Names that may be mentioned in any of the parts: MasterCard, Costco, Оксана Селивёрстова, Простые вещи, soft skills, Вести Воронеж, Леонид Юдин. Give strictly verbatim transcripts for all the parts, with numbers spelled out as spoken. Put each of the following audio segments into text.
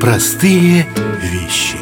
Простые вещи.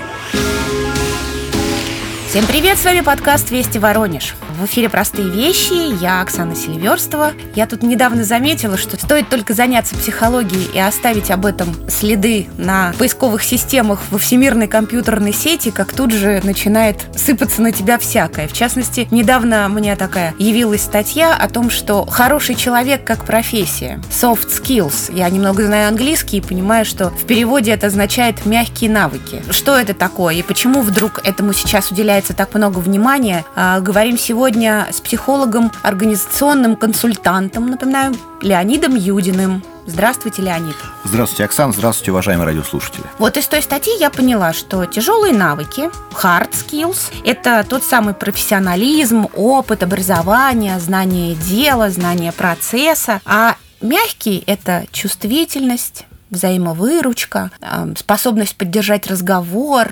Всем привет, с вами подкаст «Вести Воронеж». В эфире «Простые вещи», я Оксана Селивёрстова. Я тут недавно заметила, что стоит только заняться психологией и оставить об этом следы на поисковых системах во всемирной компьютерной сети, как тут же начинает сыпаться на тебя всякое. В частности, недавно мне такая явилась статья о том, что хороший человек как профессия, soft skills. Я немного знаю английский и понимаю, что в переводе это означает «мягкие навыки». Что это такое и почему вдруг этому сейчас уделяется так много внимания? Говорим сегодня с психологом, организационным консультантом, напоминаю, Леонидом Юдиным. Здравствуйте, Леонид. Здравствуйте, Оксана. Здравствуйте, уважаемые радиослушатели. Вот из той статьи я поняла, что тяжелые навыки, hard skills, это тот самый профессионализм, опыт, образование, знание дела, знание процесса. А мягкие – это чувствительность, взаимовыручка, способность поддержать разговор.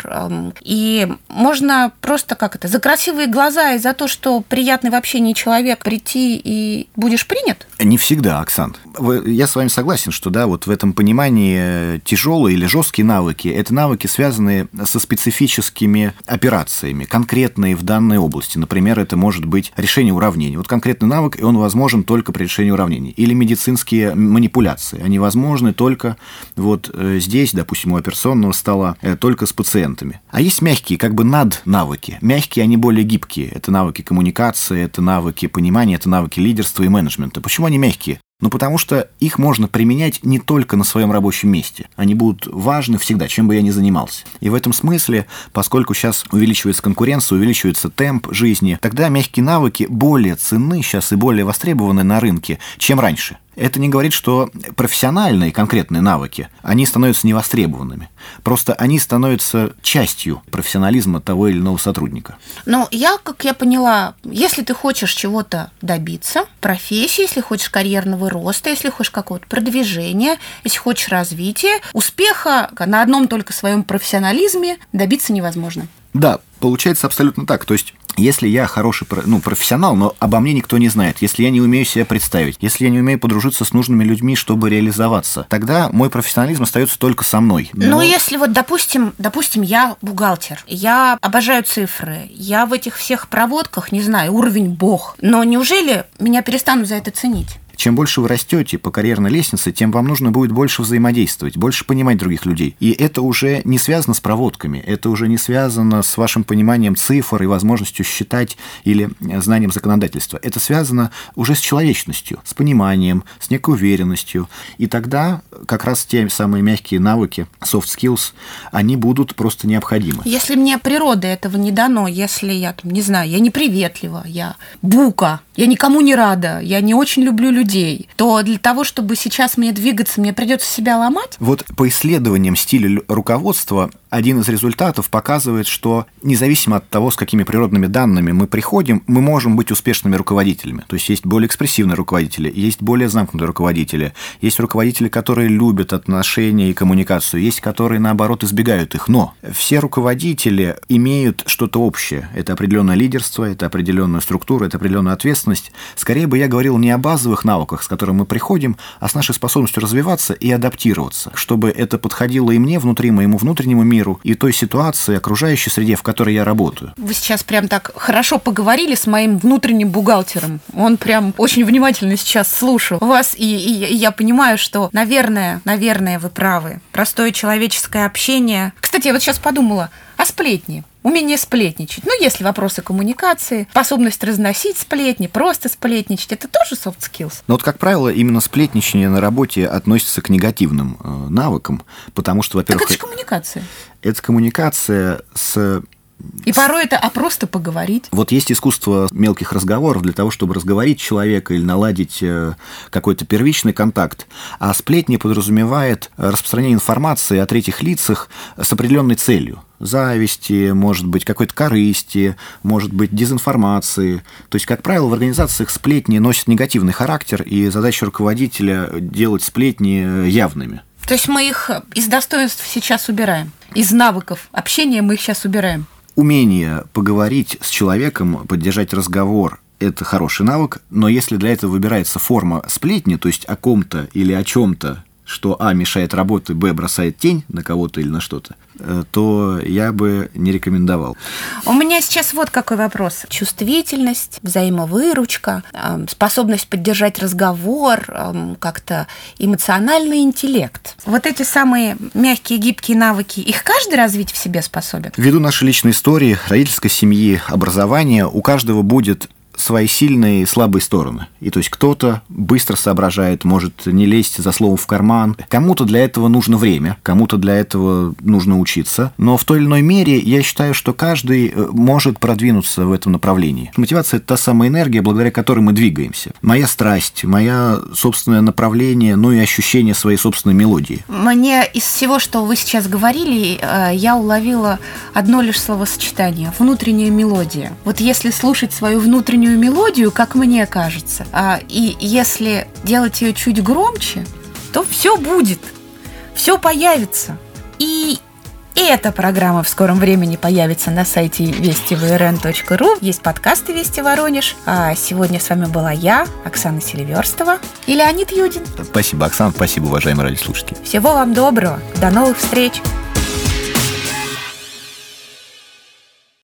И можно просто, как это, за красивые глаза и за то, что приятный в общении человек, прийти и будешь принят? Не всегда, Оксан. Я с вами согласен, что да, вот в этом понимании тяжелые или жесткие навыки – это навыки, связанные со специфическими операциями, конкретные в данной области. Например, это может быть решение уравнений. Вот конкретный навык, и он возможен только при решении уравнений. Или медицинские манипуляции. Они возможны только вот здесь, допустим, у операционного стола, только с пациентами. А есть мягкие, как бы наднавыки. Мягкие, они более гибкие. Это навыки коммуникации, это навыки понимания, это навыки лидерства и менеджмента. Почему они мягкие? Ну, потому что их можно применять не только на своем рабочем месте. Они будут важны всегда, чем бы я ни занимался. И в этом смысле, поскольку сейчас увеличивается конкуренция, увеличивается темп жизни, тогда мягкие навыки более ценны сейчас и более востребованы на рынке, чем раньше. Это не говорит, что профессиональные конкретные навыки, они становятся невостребованными. Просто они становятся частью профессионализма того или иного сотрудника. Но я, как я поняла, если ты хочешь чего-то добиться, профессии, если хочешь карьерного роста, если хочешь какого-то продвижения, если хочешь развития, успеха на одном только своем профессионализме добиться невозможно. Да, получается абсолютно так. То есть, если я хороший ну, профессионал, но обо мне никто не знает, если я не умею себя представить, если я не умею подружиться с нужными людьми, чтобы реализоваться, тогда мой профессионализм остается только со мной. Но... Ну, если вот, допустим, допустим, я бухгалтер, я обожаю цифры, я в этих всех проводках, не знаю, уровень бог, но неужели меня перестанут за это ценить? Чем больше вы растете по карьерной лестнице, тем вам нужно будет больше взаимодействовать, больше понимать других людей. И это уже не связано с проводками, это уже не связано с вашим пониманием цифр и возможностью считать или знанием законодательства. Это связано уже с человечностью, с пониманием, с некой уверенностью. И тогда как раз те самые мягкие навыки, soft skills, они будут просто необходимы. Если мне природа этого не дано, если я, там, не знаю, я неприветлива, я бука, я никому не рада, я не очень люблю людей, Людей, то для того, чтобы сейчас мне двигаться, мне придется себя ломать? Вот по исследованиям стиля руководства один из результатов показывает, что независимо от того, с какими природными данными мы приходим, мы можем быть успешными руководителями. То есть есть более экспрессивные руководители, есть более замкнутые руководители, есть руководители, которые любят отношения и коммуникацию, есть которые, наоборот, избегают их. Но все руководители имеют что-то общее. Это определенное лидерство, это определенная структура, это определенная ответственность. Скорее бы я говорил не о базовых навыках, навыках, с которыми мы приходим, а с нашей способностью развиваться и адаптироваться, чтобы это подходило и мне внутри, моему внутреннему миру, и той ситуации, окружающей среде, в которой я работаю. Вы сейчас прям так хорошо поговорили с моим внутренним бухгалтером. Он прям очень внимательно сейчас слушал вас, и, и, и я понимаю, что, наверное, наверное, вы правы. Простое человеческое общение. Кстати, я вот сейчас подумала о сплетне. Умение сплетничать. Ну, если вопросы коммуникации, способность разносить сплетни, просто сплетничать, это тоже soft skills. Но вот, как правило, именно сплетничание на работе относится к негативным э, навыкам, потому что, во-первых... Так это же коммуникация. Это коммуникация с... И порой это а просто поговорить. Вот есть искусство мелких разговоров для того, чтобы разговорить человека или наладить какой-то первичный контакт. А сплетни подразумевает распространение информации о третьих лицах с определенной целью. Зависти, может быть, какой-то корысти, может быть, дезинформации. То есть, как правило, в организациях сплетни носят негативный характер, и задача руководителя – делать сплетни явными. То есть мы их из достоинств сейчас убираем, из навыков общения мы их сейчас убираем. Умение поговорить с человеком, поддержать разговор – это хороший навык, но если для этого выбирается форма сплетни, то есть о ком-то или о чем-то, что а, мешает работе, б, бросает тень на кого-то или на что-то, то я бы не рекомендовал. У меня сейчас вот какой вопрос. Чувствительность, взаимовыручка, способность поддержать разговор, как-то эмоциональный интеллект. Вот эти самые мягкие, гибкие навыки, их каждый развить в себе способен? Ввиду нашей личной истории, родительской семьи, образования, у каждого будет свои сильные и слабые стороны. И то есть кто-то быстро соображает, может не лезть за словом в карман. Кому-то для этого нужно время, кому-то для этого нужно учиться. Но в той или иной мере я считаю, что каждый может продвинуться в этом направлении. Мотивация – это та самая энергия, благодаря которой мы двигаемся. Моя страсть, мое собственное направление, ну и ощущение своей собственной мелодии. Мне из всего, что вы сейчас говорили, я уловила одно лишь словосочетание – внутренняя мелодия. Вот если слушать свою внутреннюю мелодию, как мне кажется, и если делать ее чуть громче, то все будет, все появится. И эта программа в скором времени появится на сайте вести точка вэ эр эн точка ру. Есть подкасты «Вести Воронеж». А сегодня с вами была я, Оксана Селивёрстова, и Леонид Юдин. Спасибо, Оксана, спасибо, уважаемые радиослушатели. Всего вам доброго, до новых встреч.